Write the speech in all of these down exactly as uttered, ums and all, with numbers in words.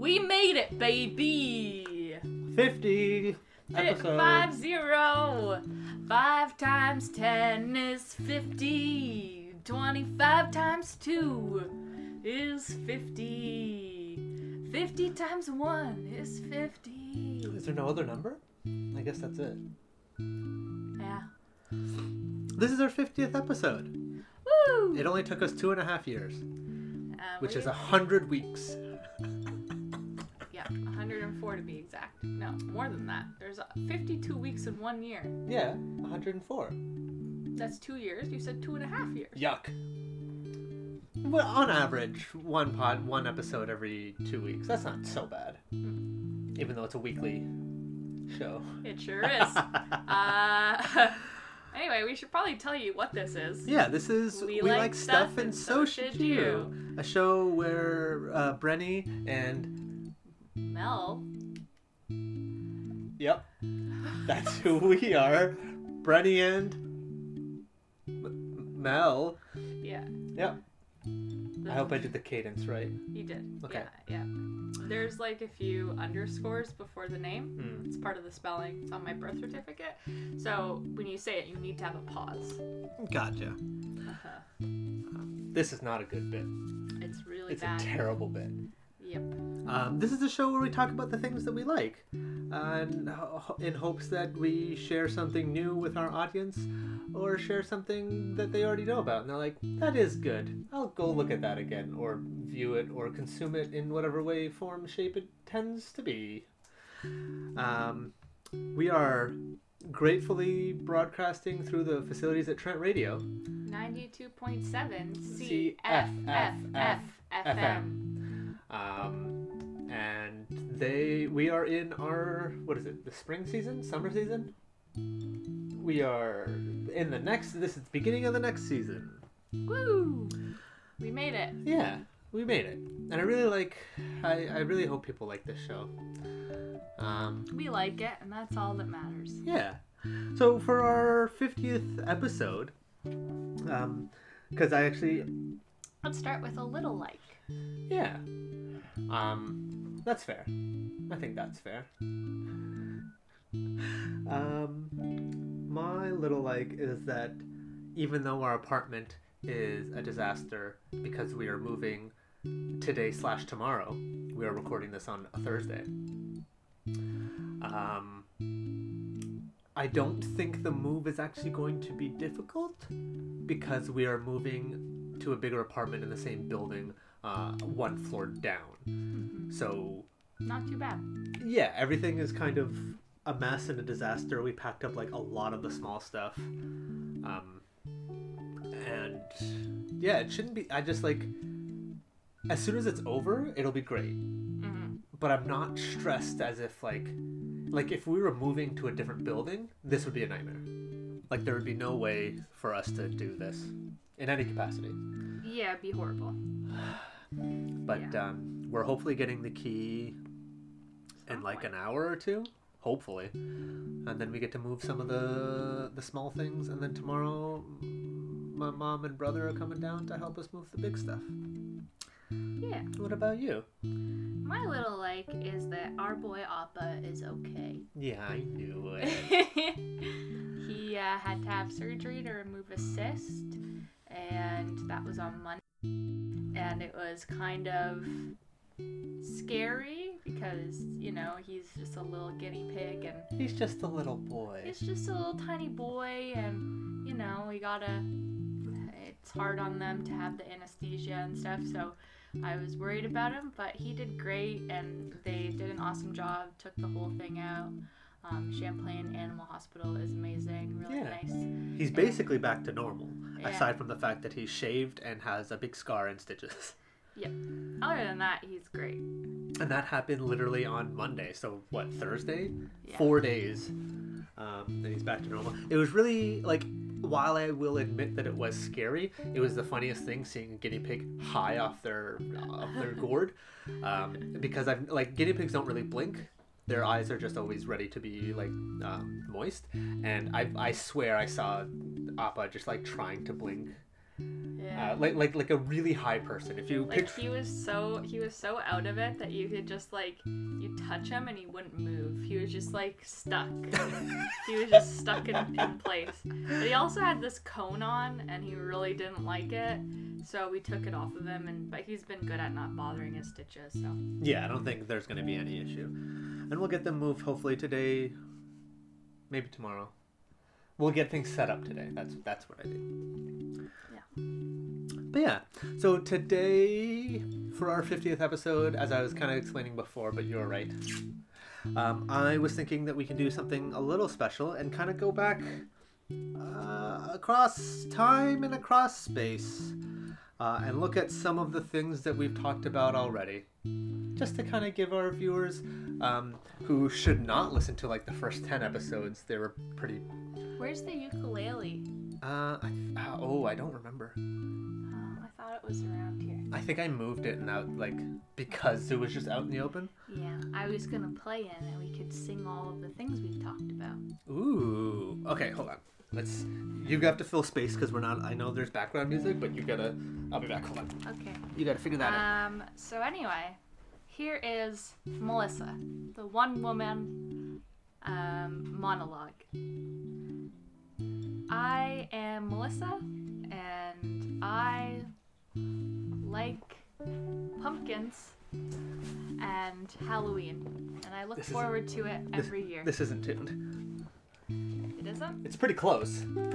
We made it, baby! fifty episodes. Five zero. Five times ten is fifty. Twenty-five times two is fifty. Fifty times one is fifty. Is there no other number? I guess that's it. Yeah. This is our fiftieth episode. Woo! It only took us two and a half years, uh, which is a hundred weeks. Yeah, one hundred four to be exact. No, more than that. There's fifty-two weeks in one year. Yeah, one hundred four. That's two years. You said two and a half years. Yuck. Well, on average, one pod, one episode every two weeks. That's not so bad. Mm. Even though it's a weekly show. It sure is. uh... Anyway, we should probably tell you what this is. Yeah, this is We, we like, like Stuff, Stuff and So, so Should you. you. A show where uh, Brenny and... Mel. Yep. That's who we are. Brenny and... M- Mel. Yeah. Yep. The... I hope I did the cadence right. You did. Okay. Yeah, yeah. There's like a few underscores before the name. Mm. It's part of the spelling. It's on my birth certificate. So when you say it, you need to have a pause. Gotcha. Uh-huh. This is not a good bit. It's really it's bad. It's a terrible bit. Yep. Um, this is a show where we talk about the things that we like, uh, and in hopes that we share something new with our audience, or share something that they already know about, and they're like, that is good. I'll go look at that again, or view it, or consume it in whatever way, form, shape it tends to be. Um, we are gratefully broadcasting through the facilities at Trent Radio. ninety-two point seven C F F F F M. Um, and they, we are in our, what is it, the spring season? Summer season? We are in the next, this is the beginning of the next season. Woo! We made it. Yeah, we made it. And I really like, I, I really hope people like this show. Um, we like it, and that's all that matters. Yeah. So for our fiftieth episode, um, because I actually... Let's start with a little like. Yeah. Um, that's fair. I think that's fair. Um, my little like is that even though our apartment is a disaster because we are moving today slash tomorrow, we are recording this on a Thursday. Um, I don't think the move is actually going to be difficult because we are moving to a bigger apartment in the same building. Uh, one floor down. Mm-hmm. So... Not too bad. Yeah, everything is kind of a mess and a disaster. We packed up, like, a lot of the small stuff. Um, and, yeah, it shouldn't be... I just, like... As soon as it's over, it'll be great. Mm-hmm. But I'm not stressed as if, like... Like, if we were moving to a different building, this would be a nightmare. Like, there would be no way for us to do this. In any capacity. Yeah, it'd be horrible. But yeah. um, we're hopefully getting the key Some in like point. an hour or two, hopefully, and then we get to move some of the the small things. And then tomorrow, my mom and brother are coming down to help us move the big stuff. Yeah. What about you? My little like is that our boy Appa is okay. Yeah, I knew it. He uh, had to have surgery to remove a cyst, and that was on Monday. And it was kind of scary because, you know, he's just a little guinea pig and... He's just a little boy. He's just a little tiny boy and, you know, we gotta... It's hard on them to have the anesthesia and stuff, so I was worried about him, but he did great and they did an awesome job, took the whole thing out. Um, Champlain Animal Hospital is amazing, really yeah. nice. He's basically and, back to normal, yeah. aside from the fact that he's shaved and has a big scar and stitches. Yep. Other than that, he's great. And that happened literally on Monday, so what, Thursday? Yeah. Four days, um, and he's back to normal. It was really, like, while I will admit that it was scary, it was the funniest thing seeing a guinea pig high off their, off their gourd, um, because, I've like, guinea pigs don't really blink. Their eyes are just always ready to be, like, um, moist. And I I swear I saw Appa just, like, trying to blink. Yeah. Uh, like like like a really high person. If you like picture... he was so he was so out of it that you could just like you touch him and he wouldn't move. He was just like stuck. He was just stuck in, in place. But he also had this cone on and he really didn't like it. So we took it off of him, and but he's been good at not bothering his stitches. So yeah, I don't think there's going to be any issue, and we'll get them moved hopefully today, maybe tomorrow. We'll get things set up today. That's that's what I think. Yeah. But yeah, so today for our fiftieth episode, as I was kind of explaining before, but you're right. Um, I was thinking that we can do something a little special and kind of go back uh, across time and across space. Uh, and look at some of the things that we've talked about already, just to kind of give our viewers, um, who should not listen to like the first ten episodes. They were pretty. Where's the ukulele? Uh, I th- oh, I don't remember. Oh, I thought it was around here. I think I moved it and out like because it was just out in the open. Yeah, I was gonna play it and we could sing all of the things we've talked about. Ooh. Okay, hold on. Let's. You have to fill space because we're not. I know there's background music, but you gotta. I'll be back. Hold on. Okay. You gotta figure that out. Um. So anyway, here is Melissa, the one woman, um, monologue. I am Melissa, and I like pumpkins and Halloween, and I look forward to it every year. This isn't tuned. It isn't? It's pretty close. Uh.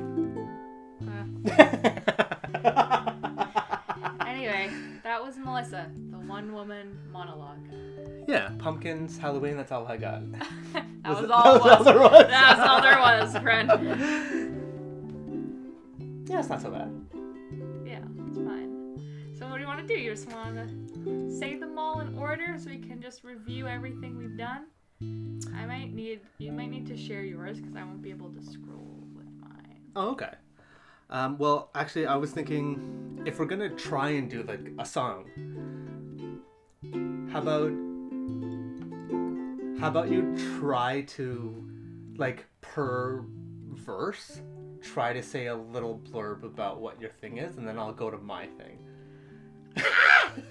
Anyway, that was Melissa, the one-woman monologue. Yeah, pumpkins, Halloween, that's all I got. that, was was all that, was. All was. that was all there was. That was all there was, friend. Yeah, it's not so bad. Yeah, it's fine. So what do you want to do? You just want to say them all in order so we can just review everything we've done? I might need you might need to share yours because I won't be able to scroll with mine. Oh, okay. Um, well, actually, I was thinking if we're gonna try and do like a song, how about how about you try to like per verse try to say a little blurb about what your thing is, and then I'll go to my thing.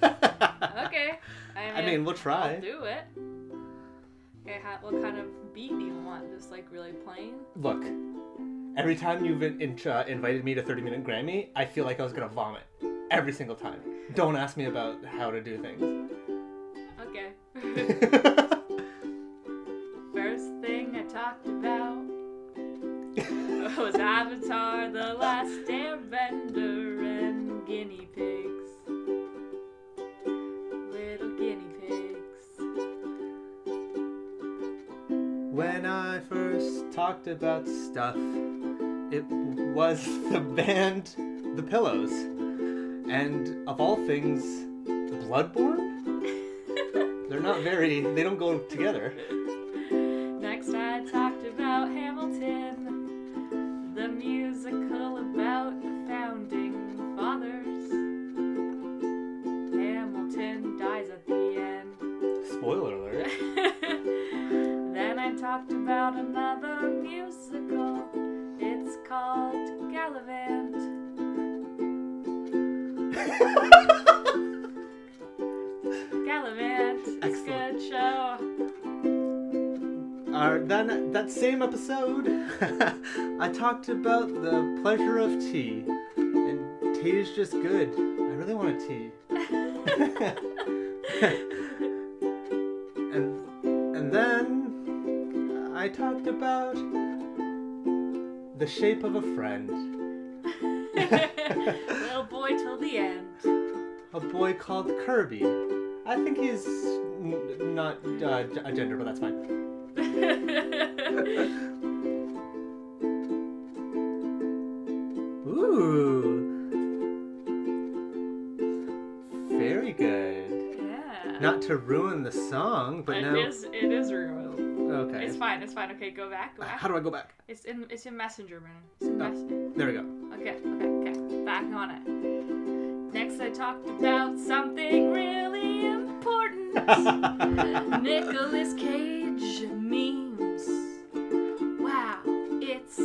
Okay. I mean, I mean, we'll try. I'll do it. Okay, what kind of beat do you want? Just like really plain? Look, every time you've in, in, uh, invited me to thirty minute Grammy, I feel like I was gonna vomit. Every single time. Don't ask me about how to do things. Okay. First thing I talked about was Avatar, The Last Airbender, and guinea pigs. Little guinea pigs. When I first talked about stuff, it was the band The Pillows. And of all things, Bloodborne? They're not very, they don't go together. Next I talked about Hamilton, the musical about the founding fathers. Hamilton dies at the end. Spoiler alert. Then I talked about another musical. It's called Gallivant. Gallivant. Excellent. It's a good show. Our, then that same episode, I talked about the pleasure of tea. And tea is just good. I really want a tea. and, and then... I talked about the shape of a friend. Little boy till the end. A boy called Kirby. I think he's n- not uh, a gender, but that's fine. Ooh. Very good. Yeah. Not to ruin the song, but it now... Is, it is ruined. Okay. It's fine, it's fine. Okay, go back, go back. How do I go back? It's in it's in Messenger, man. It's in oh, Messenger. There we go. Okay, okay, okay. Back on it. Next I talked about something really important. Nicolas Cage memes. Wow, it's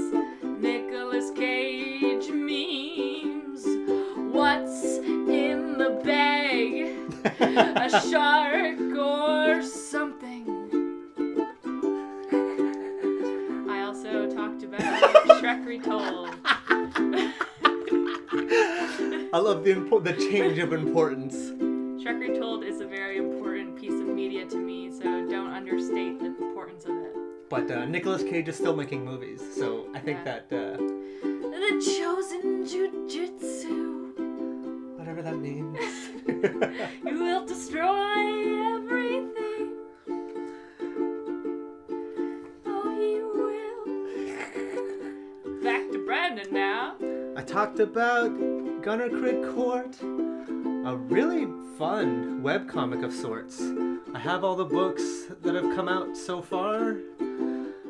Nicolas Cage memes. a shark or something. I also talked about Shrek Retold. I love the impo- the change of importance. Shrek Retold is a very important piece of media to me, so don't understate the importance of it. But uh, Nicolas Cage is still making movies, so I think yeah. that... Uh, the Chosen Jujutsu. Whatever that means. You will destroy everything. Oh, he will. Back to Brandon now. I talked about Gunnerkrigg Court, a really fun webcomic of sorts. I have all the books that have come out so far,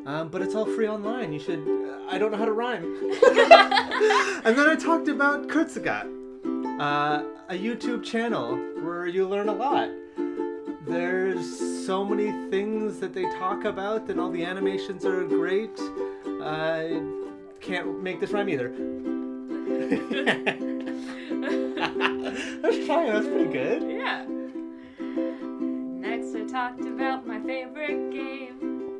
um, but it's all free online. You should... I don't know how to rhyme. And then I talked about Kurtzgaard, uh, a YouTube channel where you learn a lot. There's so many things that they talk about, and all the animations are great. I can't make this rhyme either. I was trying, that's pretty good. Yeah. Next I talked about my favorite game,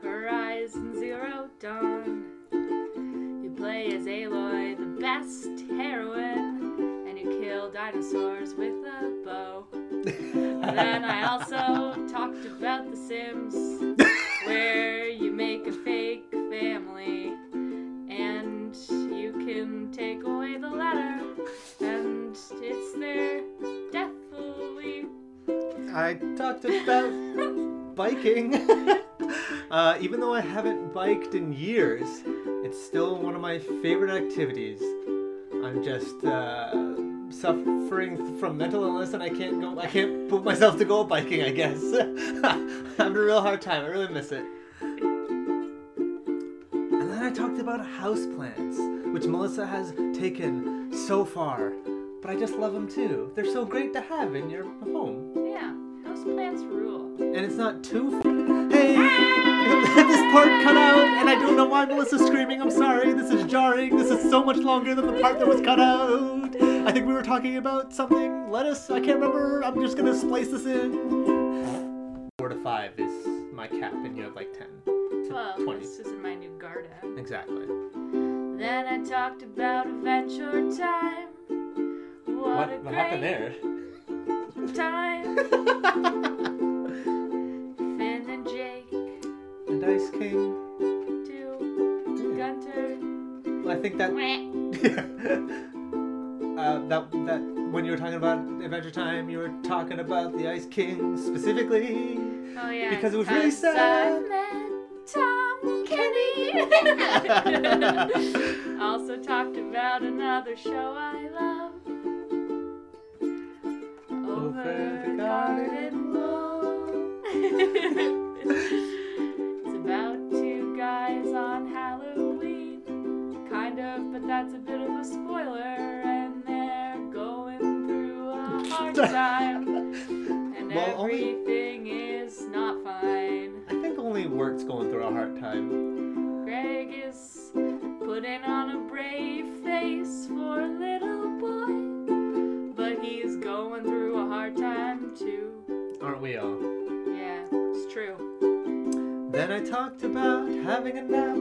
Horizon Zero Dawn. You play as Aloy, the best heroine, and you kill dinosaurs with a bow. Then I also talked about The Sims, where you make a fake family, and you can take away the ladder. It's there, definitely. I talked about biking. uh, even though I haven't biked in years, it's still one of my favorite activities. I'm just uh, suffering from mental illness, and I can't go. I can't put myself to go biking. I guess I'm having a real hard time. I really miss it. And then I talked about houseplants, which Melissa has taken so far. But I just love them too. They're so great to have in your home. Yeah, those plants rule. And it's not too f- Hey! This part cut out, and I don't know why Melissa's screaming. I'm sorry, this is jarring. This is so much longer than the part that was cut out. I think we were talking about something. Lettuce? I can't remember. I'm just gonna splice this in. Four to five is my cap, and you have like ten. Well, twenty. This is in my new garden. Exactly. Then I talked about Adventure Time. What, what, what happened there? Time. Finn and Jake. And Ice King. Two. Yeah. Gunter. Well, I think that. uh, that that when you were talking about Adventure Time, you were talking about the Ice King specifically. Oh yeah. Because it was really sad. Tom Kenny. Also talked about another show I love. Over the garden wall. It's about two guys on Halloween. Kind of, but that's a bit of a spoiler. And they're going through a hard time. And well, everything only... is not fine. I think only Wert's going through a hard time. Greg is putting on a brave face for a little boy. But he's going through a hard time, too. Aren't we all? Yeah, it's true. Then I talked about having a nap.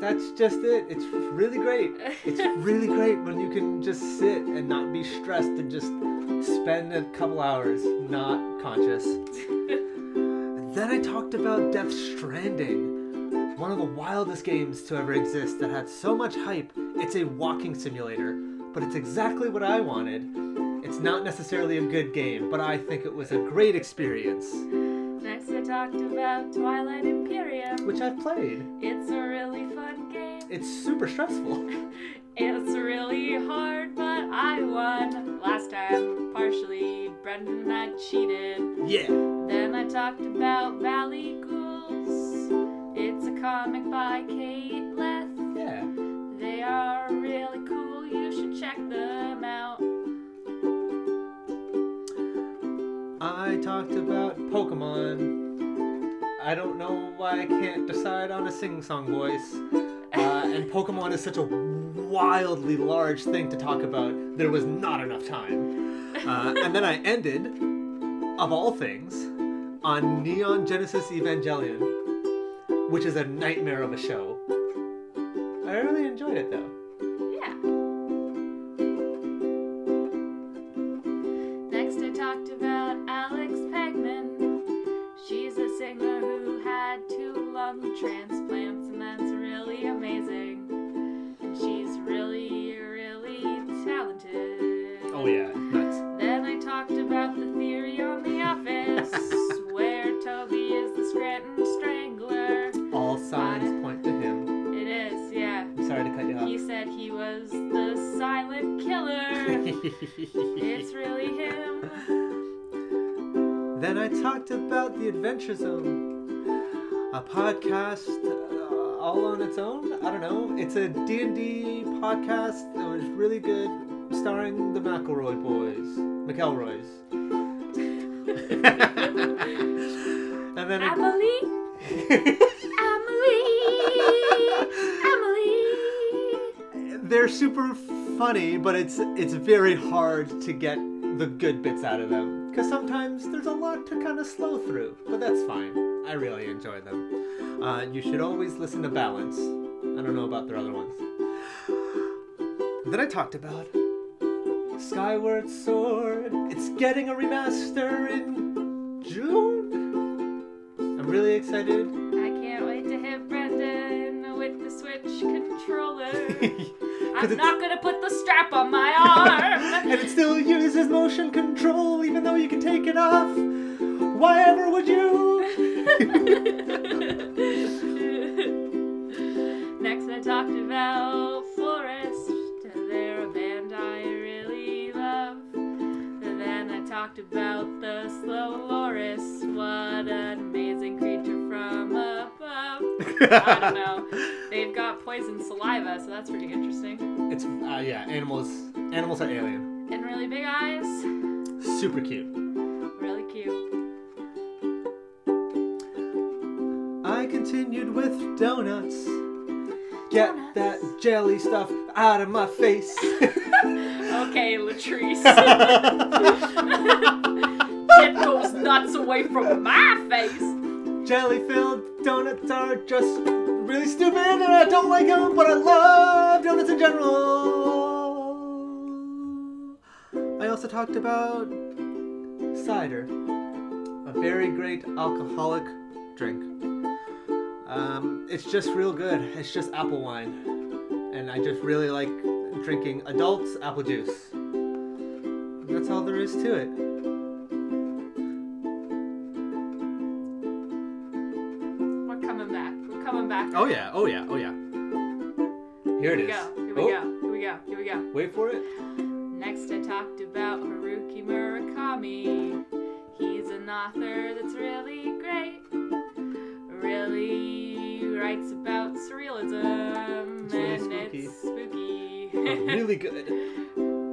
That's just it. It's really great. It's really great when you can just sit and not be stressed and just spend a couple hours not conscious. Then I talked about Death Stranding, one of the wildest games to ever exist that had so much hype. It's a walking simulator. But it's exactly what I wanted. It's not necessarily a good game, but I think it was a great experience. Next I talked about Twilight Imperium. Which I've played. It's a really fun game. It's super stressful. It's really hard, but I won last time. Partially, Brendan and I cheated. Yeah. Then I talked about Valley Ghouls. It's a comic by Kate Leth. Yeah. They are really cool. You should check them out. I talked about Pokemon. I don't know why I can't decide on a sing-song voice. Uh, and Pokemon is such a wildly large thing to talk about. There was not enough time. Uh, and then I ended, of all things, on Neon Genesis Evangelion, which is a nightmare of a show. I really enjoyed it, though. Yeah. Next, I talked about Alex Pegman. She's a singer who had two lung transplants, and that's really amazing. And she's really, really talented. Oh, yeah. Talked about the theory on The Office, where Toby is the Scranton Strangler. All signs but point to him. It is, yeah. I'm sorry to cut you off. He said he was the silent killer. It's really him. Then I talked about The Adventure Zone, a podcast uh, all on its own. I don't know. It's a D and D podcast that was really good, starring the McElroy boys. McElroy's. And then Emily, Emily, Emily. They're super funny, but it's it's very hard to get the good bits out of them because sometimes there's a lot to kind of slow through. But that's fine. I really enjoy them. Uh, you should always listen to Balance. I don't know about their other ones. Then I talked about Skyward Sword. It's getting a remaster in June. I'm really excited. I can't wait to hit Brendan with the Switch controller. I'm not gonna put the strap on my arm. And it still uses motion control, even though you can take it off. Why ever would you? Next, I talked about Forest. They're a band I really love. And then I talked about the Slow Loris. What an amazing creature from above. I don't know. They've got poison saliva, so that's pretty interesting. It's uh, yeah, animals. Animals are alien. And really big eyes. Super cute. Really cute. I continued with donuts. Get donuts. That jelly stuff out of my face. Okay, Latrice. Get those nuts away from my face. Jelly-filled donuts are just really stupid, and I don't like them, but I love donuts in general. I also talked about cider, a very great alcoholic drink. Um, it's just real good. It's just apple wine. And I just really like drinking adults apple juice. That's all there is to it. We're coming back. We're coming back. Oh yeah, oh yeah, oh yeah. Here, Here it is. Go. Here we oh. go. Here we go. Here we go. Wait for it. Next I talked about Haruki Murakami. He's an author that's really great. Really writes about surrealism, it's really and spooky. It's spooky. Oh, really good.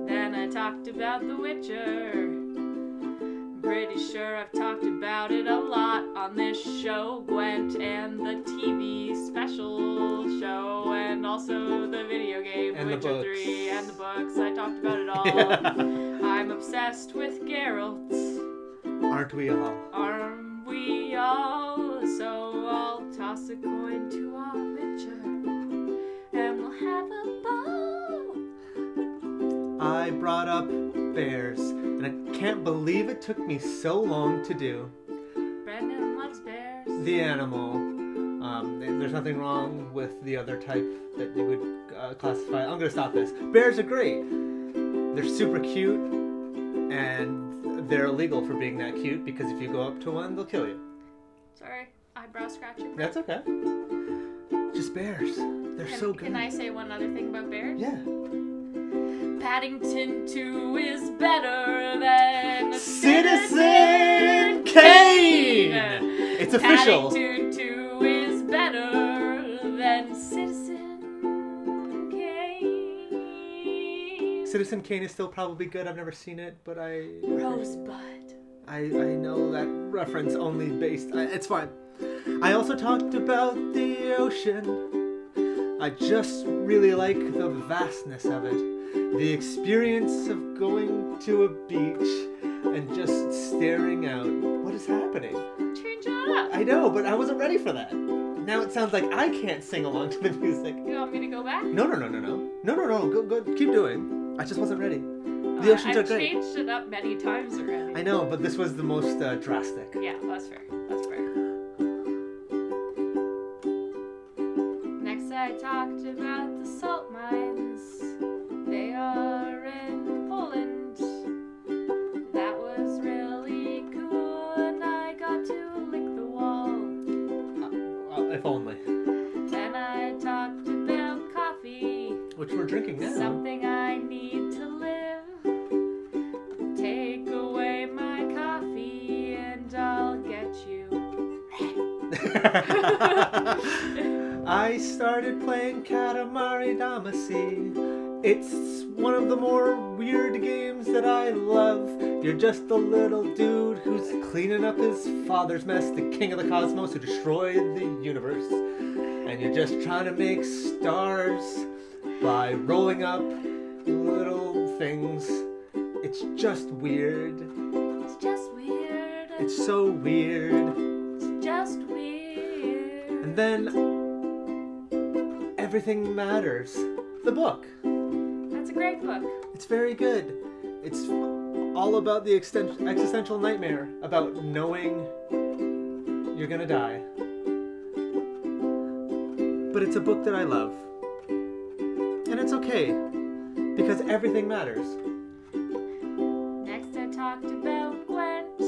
Then I talked about The Witcher. I'm pretty sure I've talked about it a lot on this show, Gwent, and the T V special show, and also the video game, and Witcher three, and the books. I talked about it all. Yeah. I'm obsessed with Geralt. Aren't we all? Aren't we all? So I'll toss a coin to our Witcher, and we'll have a ball. I brought up bears, and I can't believe it took me so long to do. Brendan loves bears. The animal. Um, there's nothing wrong with the other type that you would uh, classify. I'm gonna stop this. Bears are great. They're super cute, and they're illegal for being that cute because if you go up to one, they'll kill you. Sorry. Eyebrow scratching. That's okay. Just bears. They're can, so good. Can I say one other thing about bears? Yeah. Paddington two is better than Citizen Kane. Kane. It's official. Paddington two is better than Citizen Kane. Citizen Kane is still probably good. I've never seen it, but I. Rosebud. I, I know that reference only based. I, it's fine. I also talked about the ocean. I just really like the vastness of it. The experience of going to a beach and just staring out. What is happening? Change it up. I know, but I wasn't ready for that. Now it sounds like I can't sing along to the music. You want me to go back? No, no, no, no, no. No, no, no. Go, go. Keep doing. I just wasn't ready. The oceans uh, I've are changed great. It up many times already. I know, but this was the most uh, drastic. Yeah, that's fair. That's fair. Next, I talked about the salt mines. They are in Poland. That was really cool, and I got to lick the wall. Uh, uh, if only. Then I talked about coffee, which we're drinking now. Something I need to live. I started playing Katamari Damacy. It's one of the more weird games that I love. You're just a little dude who's cleaning up his father's mess, the king of the cosmos who destroyed the universe. And you're just trying to make stars by rolling up little things. It's just weird. It's just weird. It's so weird. It's just weird. And then, Everything Matters, the book. That's a great book. It's very good. It's all about the existential nightmare about knowing you're gonna die. But it's a book that I love. And it's okay, because everything matters. Next I talked about Gwent.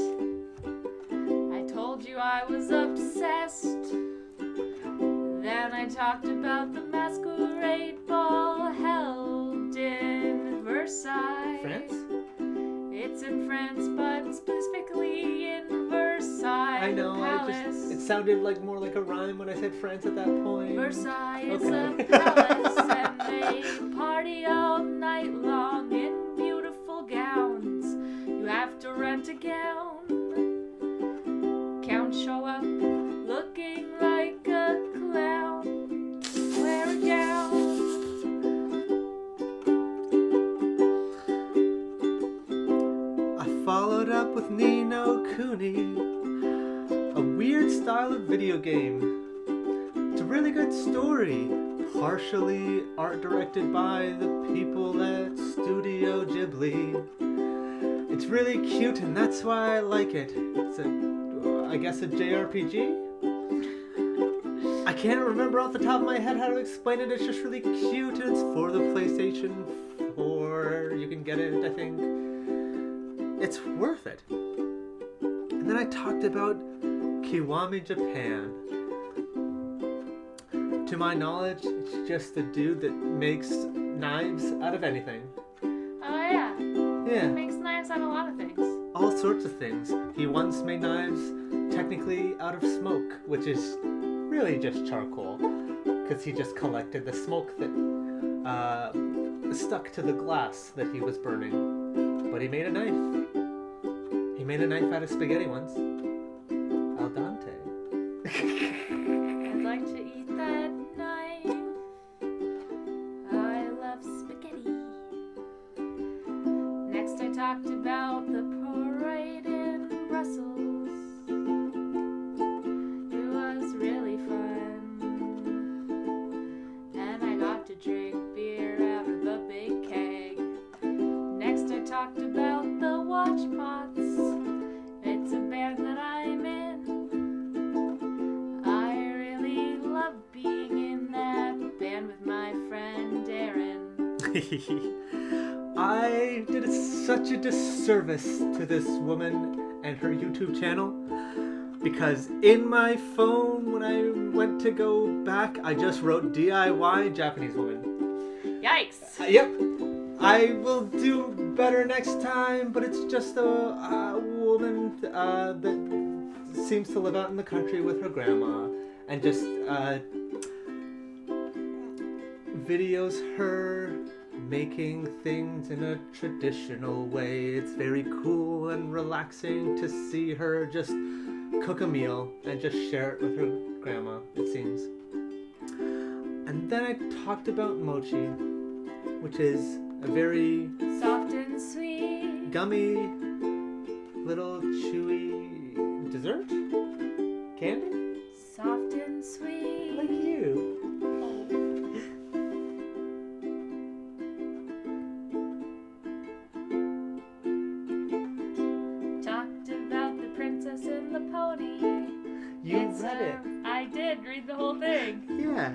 I told you I was obsessed. Then I talked about the masquerade ball held in Versailles. France? It's in France, but specifically in Versailles. I know, palace. I just, it sounded like more like a rhyme when I said France at that point. Versailles okay. is a palace, and they party all night long in beautiful gowns. You have to rent a gown. Count show up looking like a clown. Wear a gown. I followed up with Ni no Kuni, a weird style of video game. It's a really good story, partially art directed by the people at Studio Ghibli. It's really cute, and that's why I like it. It's a, I guess, a J R P G? I can't remember off the top of my head how to explain it. It's just really cute, and it's for the PlayStation four. You can get it, I think. It's worth it. And then I talked about Kiwami Japan. To my knowledge, it's just a dude that makes knives out of anything. Oh, yeah. Yeah. He makes knives out of a lot of things. All sorts of things. He once made knives technically out of smoke, which is really just charcoal, because he just collected the smoke that uh, stuck to the glass that he was burning. But he made a knife. He made a knife out of spaghetti once. Al dente. I'd like to eat that knife. I love spaghetti. Next I talked about the parade in Brussels. Drink beer out of a big keg. Next I talked about the Watch Moths. It's a band that I'm in. I really love being in that band with my friend Darren. I did such a disservice to this woman and her YouTube channel, because in my phone, when I went to go back, I just wrote D I Y Japanese woman. Yikes. Uh, yep. I will do better next time, but it's just a, a woman uh, that seems to live out in the country with her grandma and just uh, videos her making things in a traditional way. It's very cool and relaxing to see her just cook a meal and just share it with her grandma, it seems. And then I talked about mochi, which is a very soft and sweet, gummy, little chewy dessert, candy. Soft and sweet, like you. Talked about the princess and the pony. You it's read a, it. I did read the whole thing. Yeah.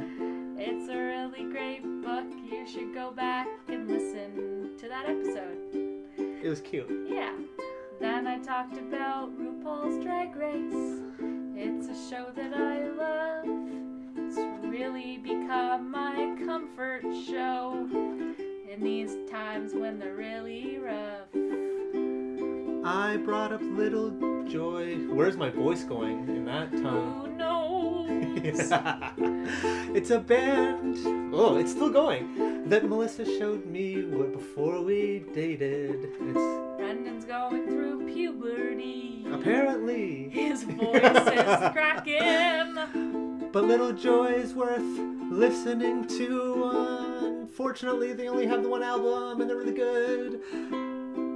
It's a really great book. You should go back and listen to that episode. It was cute. Yeah. Then I talked about RuPaul's Drag Race. It's a show that I love. It's really become my comfort show in these times when they're really rough. I brought up Little Joy. Where's my voice going in that tone? Who knows? It's a band. Oh, it's still going. That Melissa showed me what before we dated. It's Brendan's going through puberty. Apparently. His voice is cracking. But Little Joy is worth listening to. Unfortunately, they only have the one album and they're really good.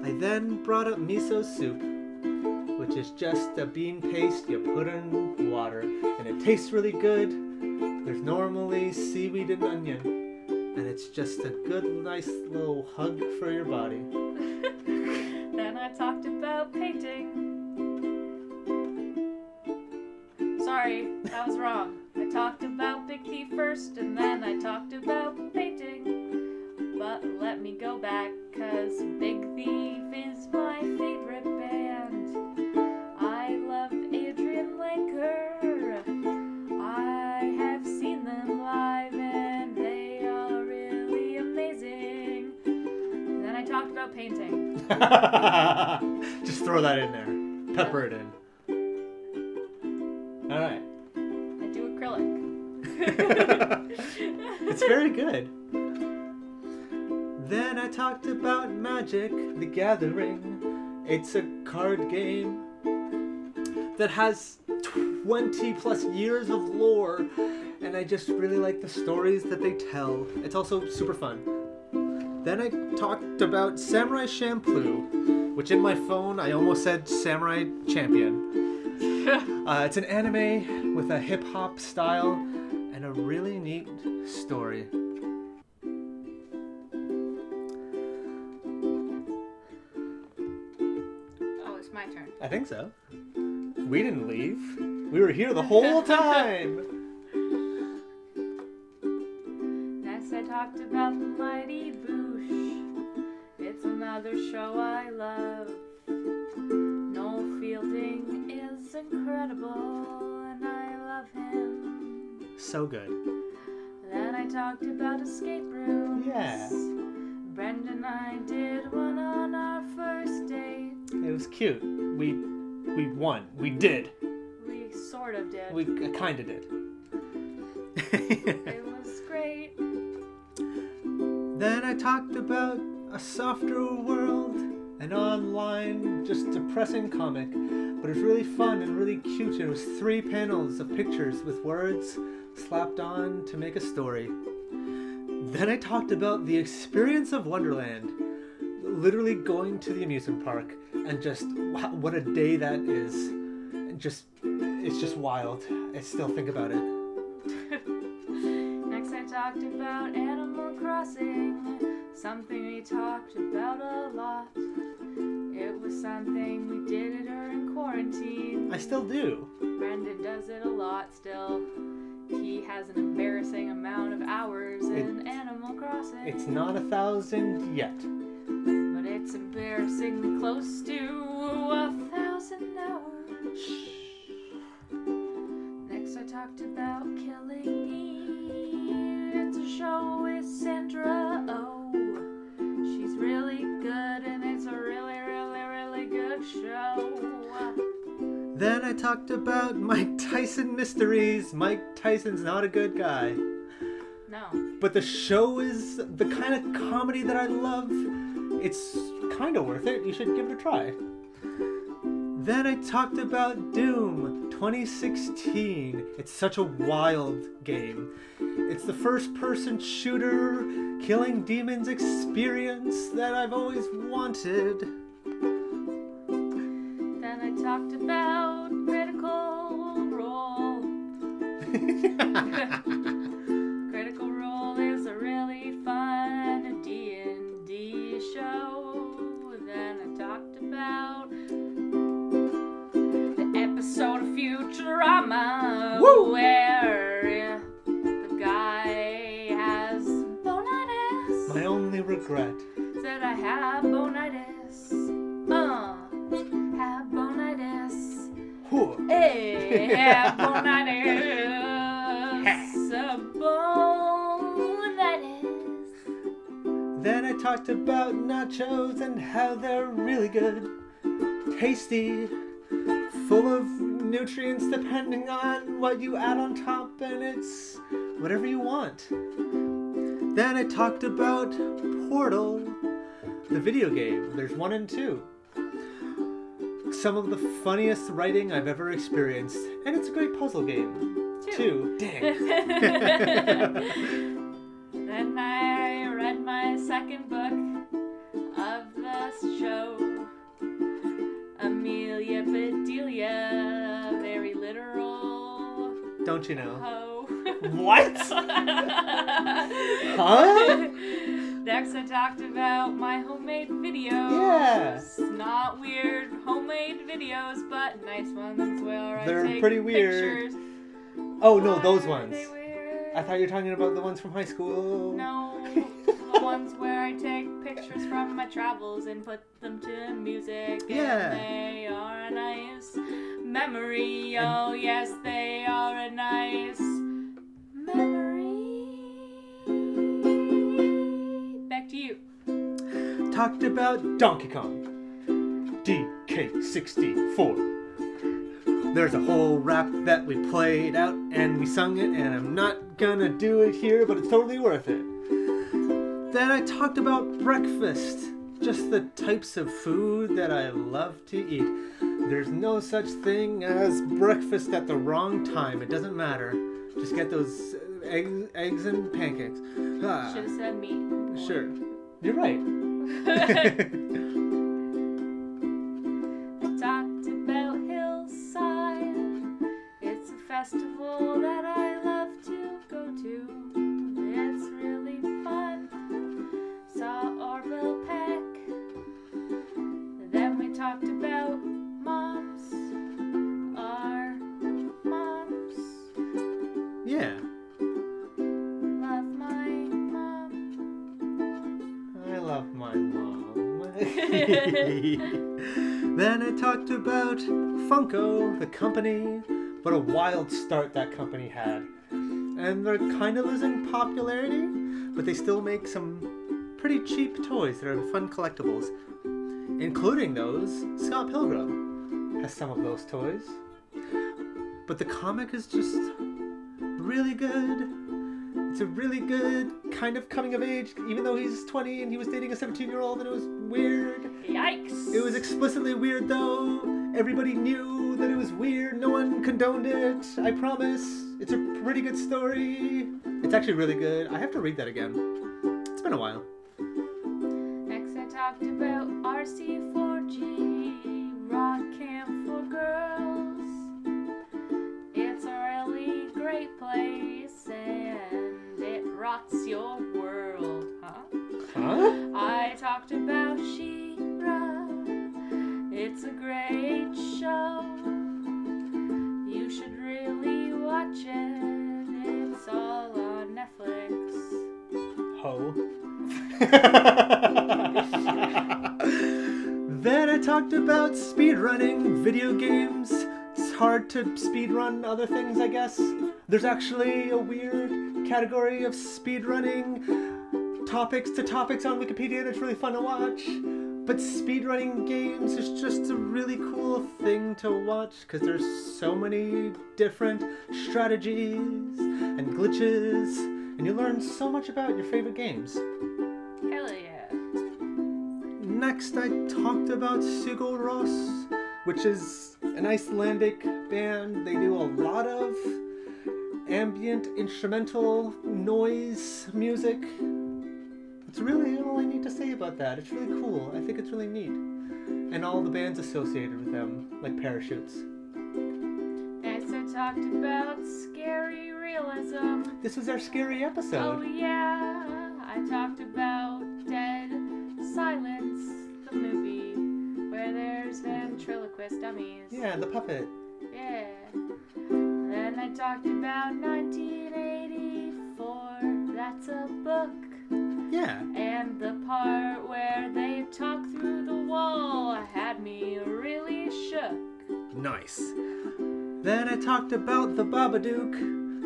I then brought up miso soup, which is just a bean paste you put in water, and it tastes really good. There's normally seaweed and onion, and it's just a good, nice little hug for your body. Then I talked about painting. Sorry, that was wrong. I talked about Big Thief first, and then I talked about painting. But let me go back, because Big Thief is my favorite band. I love Adrian Lenker. I have seen them live and they are really amazing. And then I talked about painting. Just throw that in there. Pepper it in. All right. I do acrylic. It's very good. Then I talked about Magic the Gathering. It's a card game that has twenty plus years of lore, and I just really like the stories that they tell. It's also super fun. Then I talked about Samurai Champloo, which in my phone I almost said Samurai Champion. uh, it's an anime with a hip-hop style and a really neat story. I think so. We didn't leave. We were here the whole time. Next I talked about The Mighty Boosh. It's another show I love. Noel Fielding is incredible and I love him. So good. Then I talked about escape rooms. Yeah. Brenda and I did one on our first date. It was cute. We we won. We did. We sort of did. We kind of did. It was great. Then I talked about a softer world, an online, just depressing comic, but it was really fun and really cute. It was three panels of pictures with words slapped on to make a story. Then I talked about the experience of Wonderland. Literally going to the amusement park and just wow, what a day that is. And just it's just wild. I still think about it. Next I talked about Animal Crossing, something we talked about a lot. It was something we did during quarantine. I still do. Brendan does it a lot still. He has an embarrassing amount of hours it, in Animal Crossing. It's not a thousand yet. But it's embarrassingly close to a thousand hours. Next I talked about Killing Eve. It's a show with Sandra Oh. She's really good and it's a really, really, really good show. Then I talked about Mike Tyson Mysteries. Mike Tyson's not a good guy. No. But the show is the kind of comedy that I love. It's kind of worth it. You should give it a try. Then I talked about Doom twenty sixteen. It's such a wild game. It's the first-person shooter, killing demons experience that I've always wanted. Then I talked about Critical Role. Critical Role is a really fun D and D show. Then I talked about the episode of Futurama. Woo! Where regret that I have bonitis. Uh, have bonitis. Hey, have bonitis. uh, bonitis. Then I talked about nachos and how they're really good, tasty, full of nutrients depending on what you add on top, and it's whatever you want. Then I talked about Portal, the video game. There's one and two. Some of the funniest writing I've ever experienced. And it's a great puzzle game. Two. Two. Dang. Then I read my second book of the show, Amelia Bedelia, very literal. Don't you know? Ho. What? Huh? Next I talked about my homemade videos. Yes. Yeah. Not weird homemade videos, but nice ones where They're I take pretty weird. Pictures. Oh no, those ones. I thought you were talking about the ones from high school. No. The ones where I take pictures from my travels and put them to music. Yeah. And they are a nice memory. Oh yes, they are a nice memory. Back to you. Talked about Donkey Kong. D K sixty-four. There's a whole rap that we played out and we sung it, and I'm not gonna do it here, but it's totally worth it. Then I talked about breakfast. Just the types of food that I love to eat. There's no such thing as breakfast at the wrong time. It doesn't matter. Just get those eggs, eggs and pancakes. Ah. Should have said meat. Sure. You're right. I talked about Hillside. It's a festival that I love to go to. It's really fun. Saw Orville Peck. Then we talked about moms. Yeah. Love my mom. I love my mom. Then I talked about Funko, the company. What a wild start that company had. And they're kind of losing popularity, but they still make some pretty cheap toys that are fun collectibles. Including those, Scott Pilgrim has some of those toys. But the comic is just really good. It's a really good kind of coming of age, even though he's twenty and he was dating a seventeen year old and it was weird. Yikes. It was explicitly weird though. Everybody knew that it was weird. No one condoned it. I promise. It's a pretty good story. It's actually really good. I have to read that again. It's been a while. Next I talked about R C four G, Rock Camp for Girls. It's a really great place and it rocks your world, huh? Huh? I talked about She-Ra. It's a great show. You should really watch it. It's all on Netflix. Ho. Then I talked about speedrunning video games. Hard to speedrun other things, I guess. There's actually a weird category of speedrunning, topics to topics on Wikipedia that's really fun to watch. But speedrunning games is just a really cool thing to watch because there's so many different strategies and glitches, and you learn so much about your favorite games. Hell yeah. Next, I talked about Sigur Rós, which is an Icelandic band. They do a lot of ambient instrumental noise music. That's really all I need to say about that. It's really cool. I think it's really neat. And all the bands associated with them, like Parachutes. Talked about scary realism. This was our scary episode. Oh yeah, I talked about Dead Silence, the movie where there's ventriloquist dummies. Yeah, the puppet. Yeah. And then I talked about nineteen eighty-four. That's a book. Yeah. And the part where they talk through the wall had me really shook. Nice. Then I talked about The Babadook,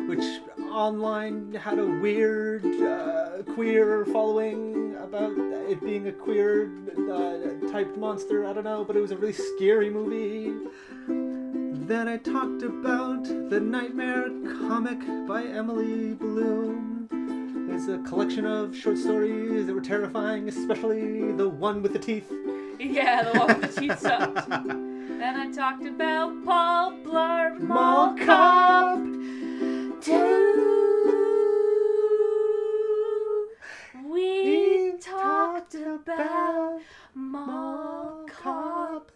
which online had a weird uh, queer following about it being a queer uh, typed monster, I don't know, but it was a really scary movie. Then I talked about The Nightmare Comic by Emily Bloom. It's a collection of short stories that were terrifying, especially the one with the teeth. Yeah, the one with the teeth sucked. Then I talked about Paul Blart Mall Cop two. We, we talked about Mall Cop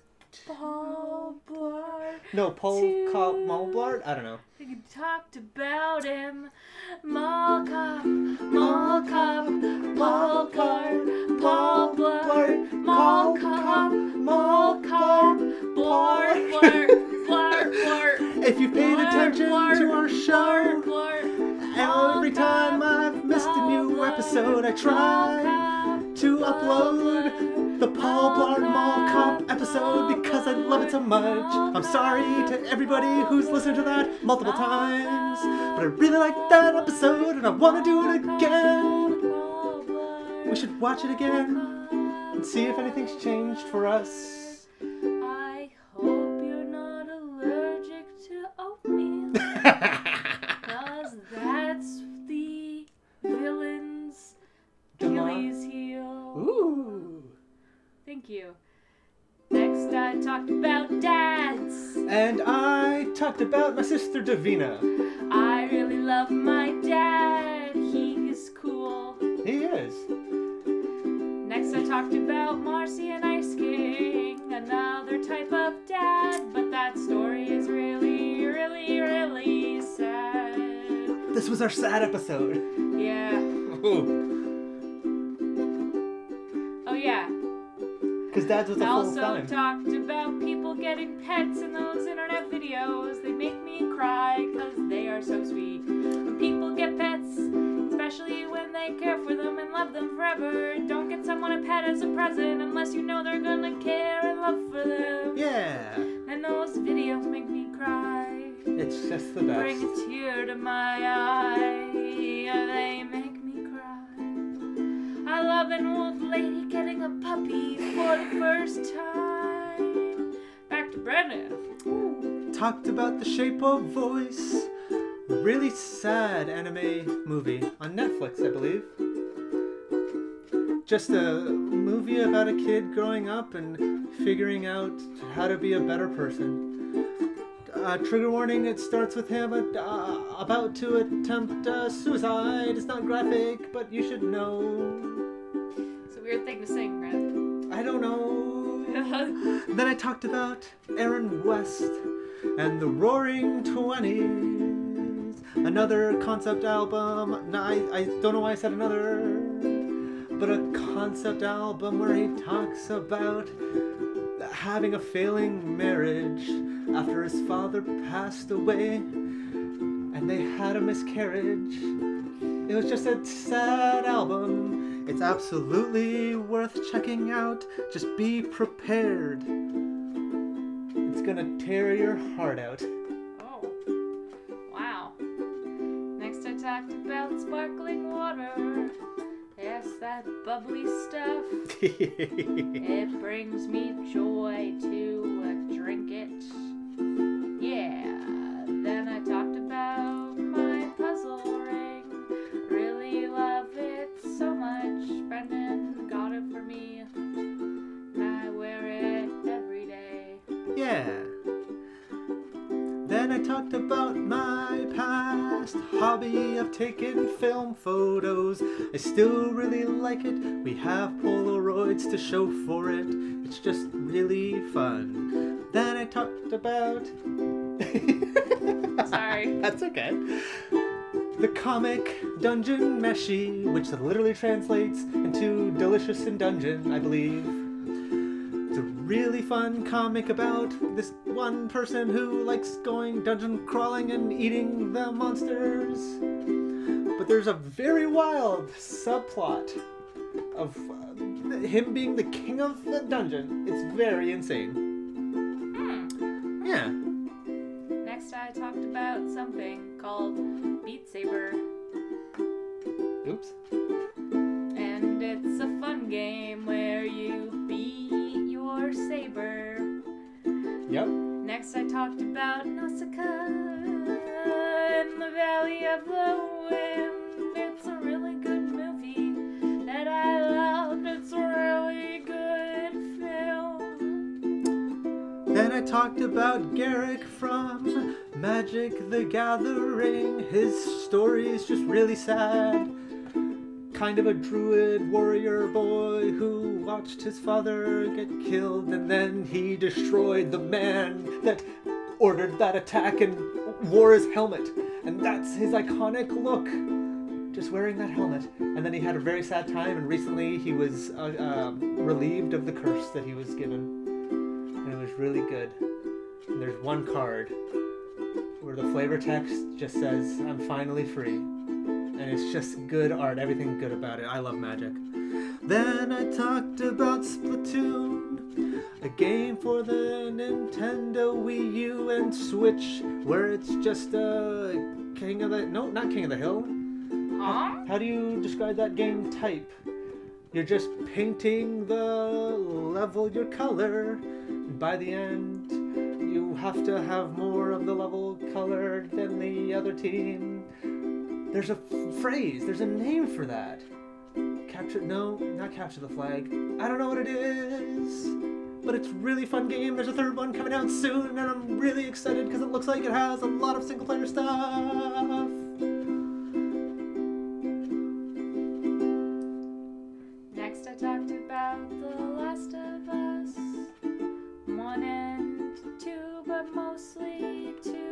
Paul Blart. No, Paul two. Cop Mall Blart? I don't know. We talked about him. Mall Cop, Mall Cop, Paul Blart, Paul Blart, Mall Cop, Mall Cop. Blart, blart, blart, blart. If you paid blart, attention blart, to our show, blart, blart, every time blart, I've missed a new blart, episode, I try blart, to blart, upload blart, the Paul Blart Mall Cop episode blart, because I love it so much. I'm sorry to everybody who's listened to that multiple times, but I really liked that episode and I want to do it again. We should watch it again and see if anything's changed for us. Because that's the villain's Achilles heel. Ooh. Thank you. Next, I talked about dads. And I talked about my sister Davina. I really love my dad. He is cool. He is. Next, I talked about Marcy and Ice King. Another type of dad, but that story is really, really, really sad. This was our sad episode. Yeah. Ooh. Oh, yeah. Because dads was a full time. I also talked about people getting pets in those internet videos. They make me cry because they are so sweet. When people get pets, especially when they care for them and love them forever, don't get someone a pet as a present unless you know they're gonna care and love for them. Yeah. And those videos make me cry. It's just the best. Bring a tear to my eye. They make me cry. I love an old lady getting a puppy for the first time. Back to Brennan. Talked about The Shape of Voice. Really sad anime movie on Netflix, I believe. Just a movie about a kid growing up and figuring out how to be a better person. Uh, trigger warning, it starts with him uh, about to attempt uh, suicide. It's not graphic, but you should know. It's a weird thing to sing, right? I don't know. Then I talked about Aaron West and the Roaring Twenties. Another concept album. No, I, I don't know why I said another, but a concept album where he talks about having a failing marriage after his father passed away and they had a miscarriage. It was just a sad album. It's absolutely worth checking out. Just be prepared. It's gonna tear your heart out. Talked about sparkling water. Yes, that bubbly stuff. It brings me joy to uh, drink it. Yeah. Then I talked about my puzzle ring. Really love it so much. Brendan got it for me. And I wear it every day. Yeah. Then I talked about my past hobby of taking film photos. I still really like it. We have Polaroids to show for it. It's just really fun. Then I talked about... Sorry. That's okay. The comic Dungeon Meshi, which literally translates into Delicious in Dungeon, I believe. It's a really fun comic about this one person who likes going dungeon crawling and eating the monsters. But there's a very wild subplot of uh, him being the king of the dungeon. It's very insane. Hmm. Yeah. Next I talked about something called Beat Saber. Oops. And it's a fun game where you beat your saber. Yep. Next I talked about Nausicaa in the Valley of the Wind. It's a really good movie that I loved. It's a really good film. Then I talked about Garrick from Magic the Gathering. His story is just really sad. Kind of a druid warrior boy who watched his father get killed, and then he destroyed the man that ordered that attack and wore his helmet. And that's his iconic look, just wearing that helmet. And then he had a very sad time, and recently he was uh, uh, relieved of the curse that he was given. And it was really good. And there's one card where the flavor text just says, "I'm finally free." And it's just good art, everything good about it. I love Magic. Then I talked about Splatoon, a game for the Nintendo Wii U and Switch, where it's just a King of the... No, not King of the Hill. Huh? How do you describe that game type? You're just painting the level your color, and by the end, you have to have more of the level colored than the other team. There's a phrase, there's a name for that. Capture, no, not capture the flag. I don't know what it is, but it's a really fun game. There's a third one coming out soon, and I'm really excited because it looks like it has a lot of single player stuff. Next I talked about The Last of Us, one and two, but mostly two.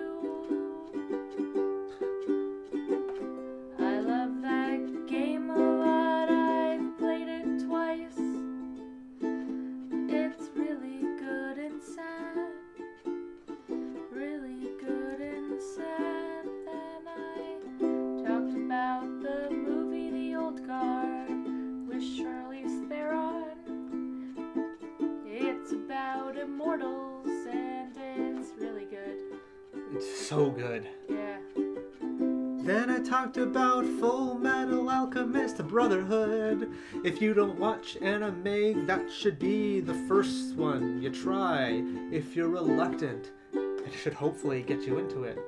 So good. Yeah. Then I talked about Full Metal Alchemist Brotherhood. If you don't watch anime, that should be the first one you try. If you're reluctant, it should hopefully get you into it.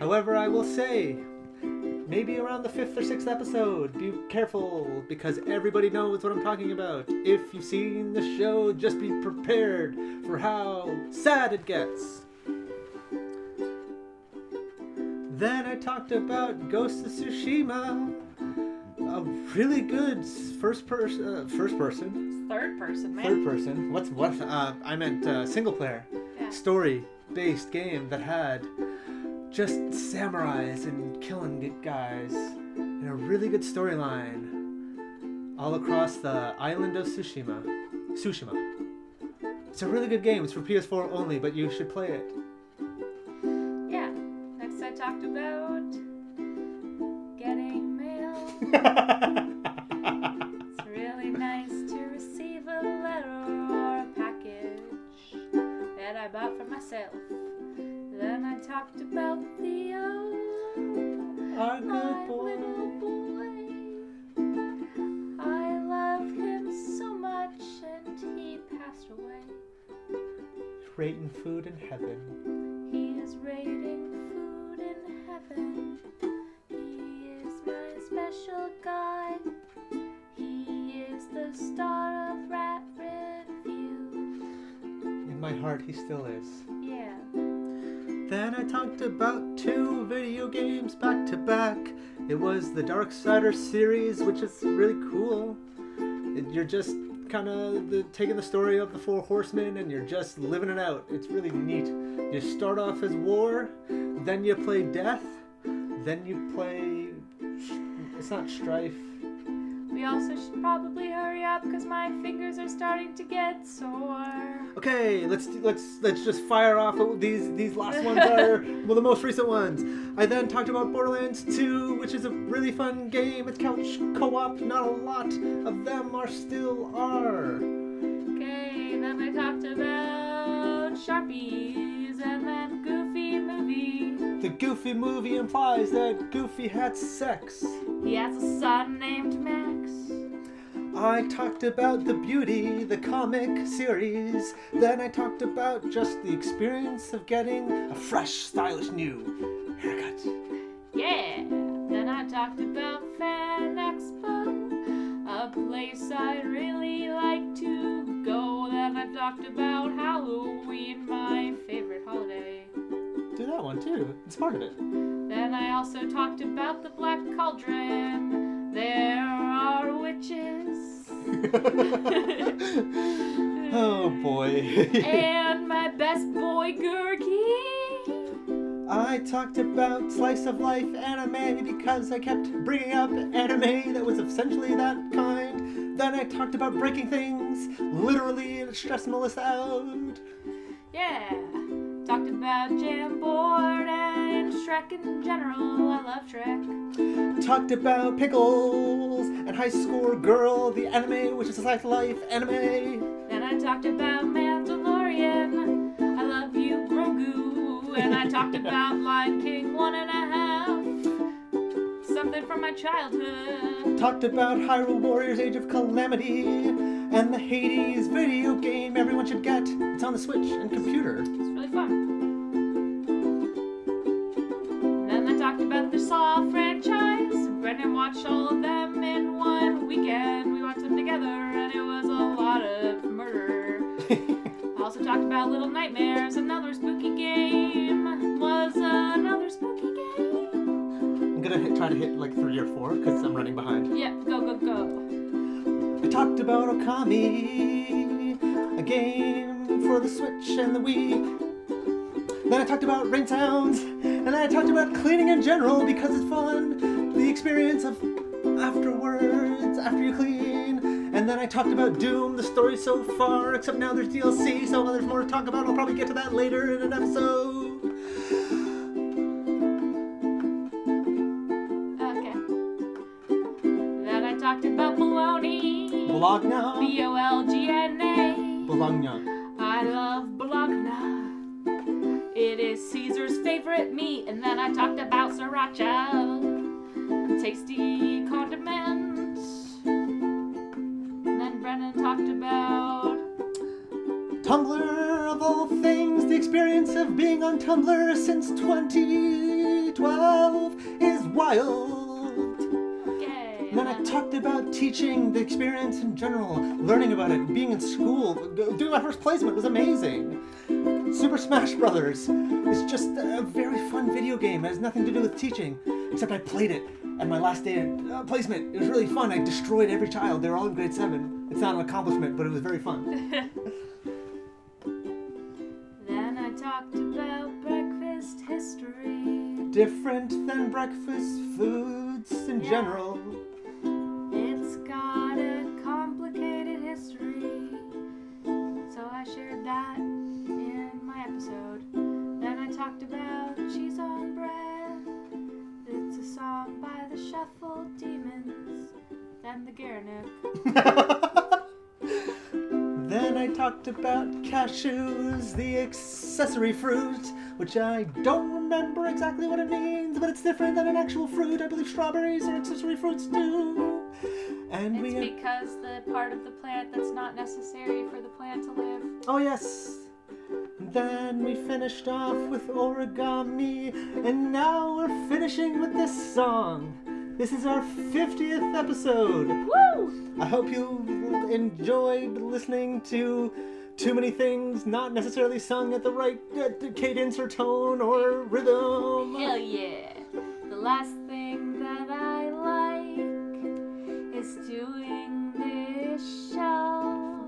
However, I will say, maybe around the fifth or sixth episode, be careful, because everybody knows what I'm talking about. If you've seen the show, just be prepared for how sad it gets. Then I talked about Ghost of Tsushima, a really good first person, uh, first person, third person, man. third person. What's what? Uh, I meant uh, single player, yeah. Story-based game that had just samurais and killing guys, and a really good storyline all across the island of Tsushima. Tsushima. It's a really good game. It's for P S four only, but you should play it. Talked about getting mail. It's really nice to receive a letter or a package that I bought for myself. Then I talked about Theo, our good boy. Little boy. I love him so much, and he passed away. Rating food in heaven. He is rating. He is my special guy. He is the star of Rat Review. In my heart, he still is. Yeah. Then I talked about two video games back to back. It was the Darksider series, which is really cool. You're just kind of the, taking the story of the Four Horsemen and you're just living it out. It's really neat. You start off as war, then you play death, then you play... It's not strife. We also should probably hurry up because my fingers are starting to get sore. Okay, let's let's let's just fire off these these last ones are well the most recent ones. I then talked about Borderlands two, which is a really fun game. It's couch co-op. Not a lot of them are still are. Okay, then I talked about Sharpies and then Goofy Movie. The Goofy Movie implies that Goofy had sex. He has a son named Max. I talked about The Beauty, the comic series. Then I talked about just the experience of getting a fresh, stylish new haircut. Yeah! Then I talked about Fan Expo, a place I really like to go. Then I talked about Halloween, my favorite holiday. Do that one too, it's part of it. Then I also talked about the Black Cauldron. There are witches. Oh boy. And my best boy Gurgi. I talked about slice of life anime because I kept bringing up anime that was essentially that kind. Then I talked about breaking things literally, and it stressed Melissa out. Yeah. Talked about Jamboard and Shrek in general. I love Shrek. Talked about Pickles and High Score Girl, the anime, which is a slice of life anime. Then I talked about Mandalorian. I love you, Grogu. And I talked about Lion King one and a half. Something from my childhood. Talked about Hyrule Warriors Age of Calamity and the Hades video game everyone should get. It's on the Switch and computer. It's really fun. Saw franchise. Brendan watched all of them in one weekend. We watched them together and it was a lot of murder. I also talked about Little Nightmares. Another spooky game was another spooky game. I'm gonna hit, try to hit like three or four because I'm running behind. Yeah, go, go, go. I talked about Okami, a game for the Switch and the Wii. Then I talked about rain sounds, and I talked about cleaning in general because it's fun. The experience of afterwards, after you clean. And then I talked about Doom, the story so far, except now there's D L C, so there's more to talk about. I'll probably get to that later in an episode. Okay. Then I talked about bologna. Bologna. B O L G N A. Bologna. I love bologna. It is Caesar's favorite meat, and then I talked about sriracha, tasty condiment. And then Brennan talked about Tumblr, of all things. The experience of being on Tumblr since twenty twelve is wild. Okay. And then I talked about teaching, the experience in general, learning about it, being in school, doing my first placement was amazing. Super Smash Brothers is just a very fun video game. It has nothing to do with teaching, except I played it at my last day of uh, placement. It was really fun. I destroyed every child. They were all in grade seven. It's not an accomplishment, but it was very fun. Then I talked about breakfast history. Different than breakfast foods in yeah. general. It's got a complicated history, so I shared that. Episode. Then I talked about Cheese on Bread. It's a song by the Shuffle Demons. Then the Garanook. Then I talked about cashews, the accessory fruit, which I don't remember exactly what it means, but it's different than an actual fruit. I believe strawberries are accessory fruits too. And it's we because the part of the plant that's not necessary for the plant to live. Oh yes. Then we finished off with origami, and now we're finishing with this song. This is our fiftieth episode. Woo! I hope you enjoyed listening to too many things not necessarily sung at the right uh, cadence or tone or rhythm. Hell yeah. The last thing that I like is doing this show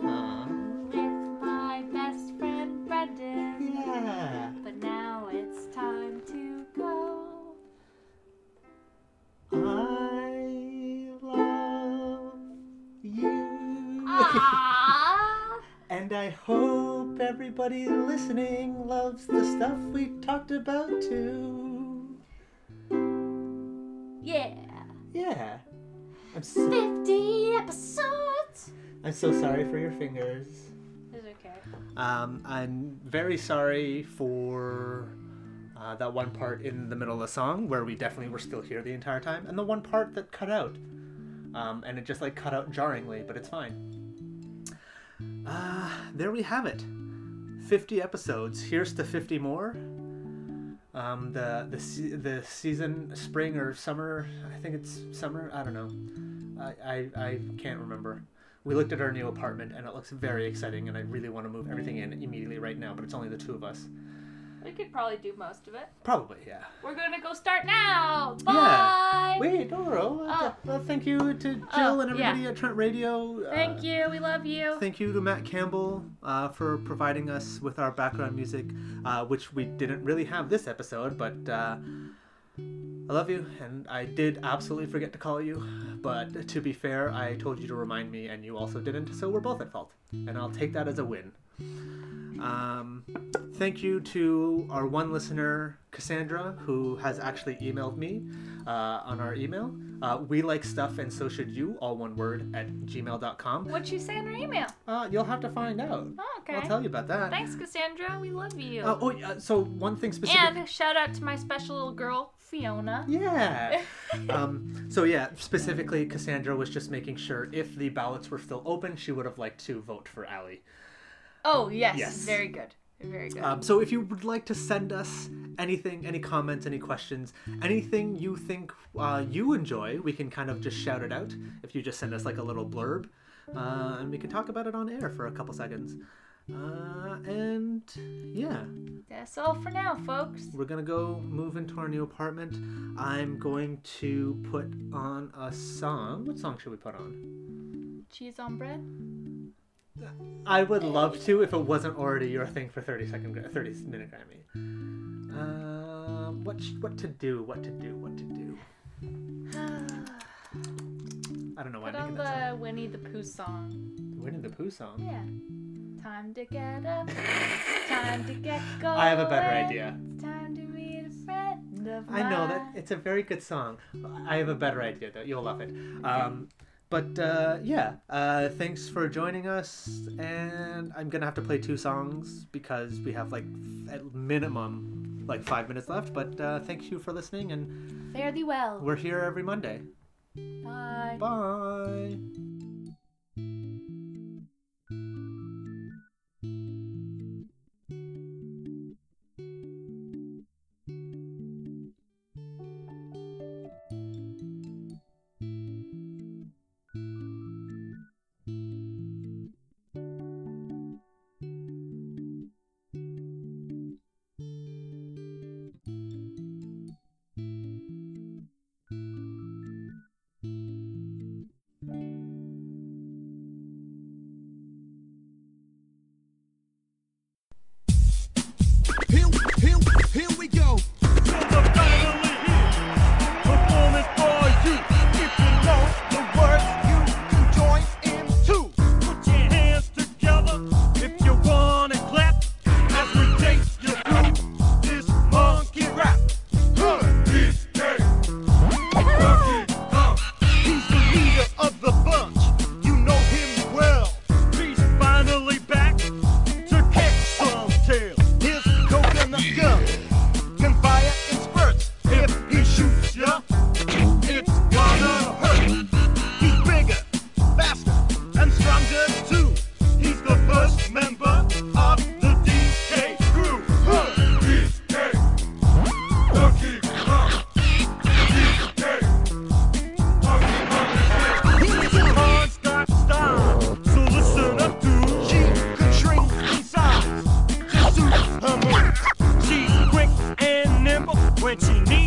uh. with my best friend Brendan. Yeah. But now it's time to go. I love you. Ah. And I hope everybody listening loves the stuff we talked about, too. Yeah. Yeah. I'm so... fifty episodes! I'm so sorry for your fingers. It's okay. Um, I'm very sorry for uh, that one part in the middle of the song where we definitely were still here the entire time, and the one part that cut out. Um, and it just, like, cut out jarringly, but it's fine. Ah, uh, there we have it. fifty episodes. Here's to fifty more. Um, the the the season, spring or summer. I think it's summer. I don't know. I, I I can't remember. We looked at our new apartment and it looks very exciting, and I really want to move everything in immediately right now. But it's only the two of us. We could probably do most of it. Probably, yeah. We're gonna go start now. Bye. Yeah. Wait, Doro. Oh. Uh, thank you to Jill oh, and everybody yeah. at Trent Radio. Thank uh, you. We love you. Thank you to Matt Campbell uh, for providing us with our background music, uh, which we didn't really have this episode. But uh, I love you, and I did absolutely forget to call you. But to be fair, I told you to remind me, and you also didn't. So we're both at fault, and I'll take that as a win. Um, thank you to our one listener, Cassandra, who has actually emailed me uh, on our email. Uh, we like stuff and so should you, all one word, at gmail dot com. What'd you say in her email? Uh, you'll have to find out. Oh, okay. I'll tell you about that. Thanks, Cassandra. We love you. Uh, oh, uh, so one thing specific. And shout out to my special little girl, Fiona. Yeah. um, so yeah, specifically, Cassandra was just making sure if the ballots were still open, she would have liked to vote for Allie. Oh, yes. yes. Very good. Very good. Um, so if you would like to send us anything, any comments, any questions, anything you think uh, you enjoy, we can kind of just shout it out if you just send us like a little blurb. Uh, and we can talk about it on air for a couple seconds. Uh, and yeah. That's all for now, folks. We're going to go move into our new apartment. I'm going to put on a song. What song should we put on? Cheese on Bread? I would love to if it wasn't already your thing for thirty second, thirty minute Grammy. Uh, what what to do? What to do? What to do? I don't know why I'm making that song. Put on the Winnie the Pooh song. The Winnie the Pooh song? Yeah. Time to get up. Time to get going. I have a better idea. It's time to be a friend of mine. I know that it's a very good song. I have a better idea though. You'll love it. Um. But, uh, yeah, uh, thanks for joining us, and I'm going to have to play two songs because we have, like, f- at minimum, like, five minutes left, but uh, thank you for listening, and fare thee well. We're here every Monday. Bye. Bye. Go! what you need.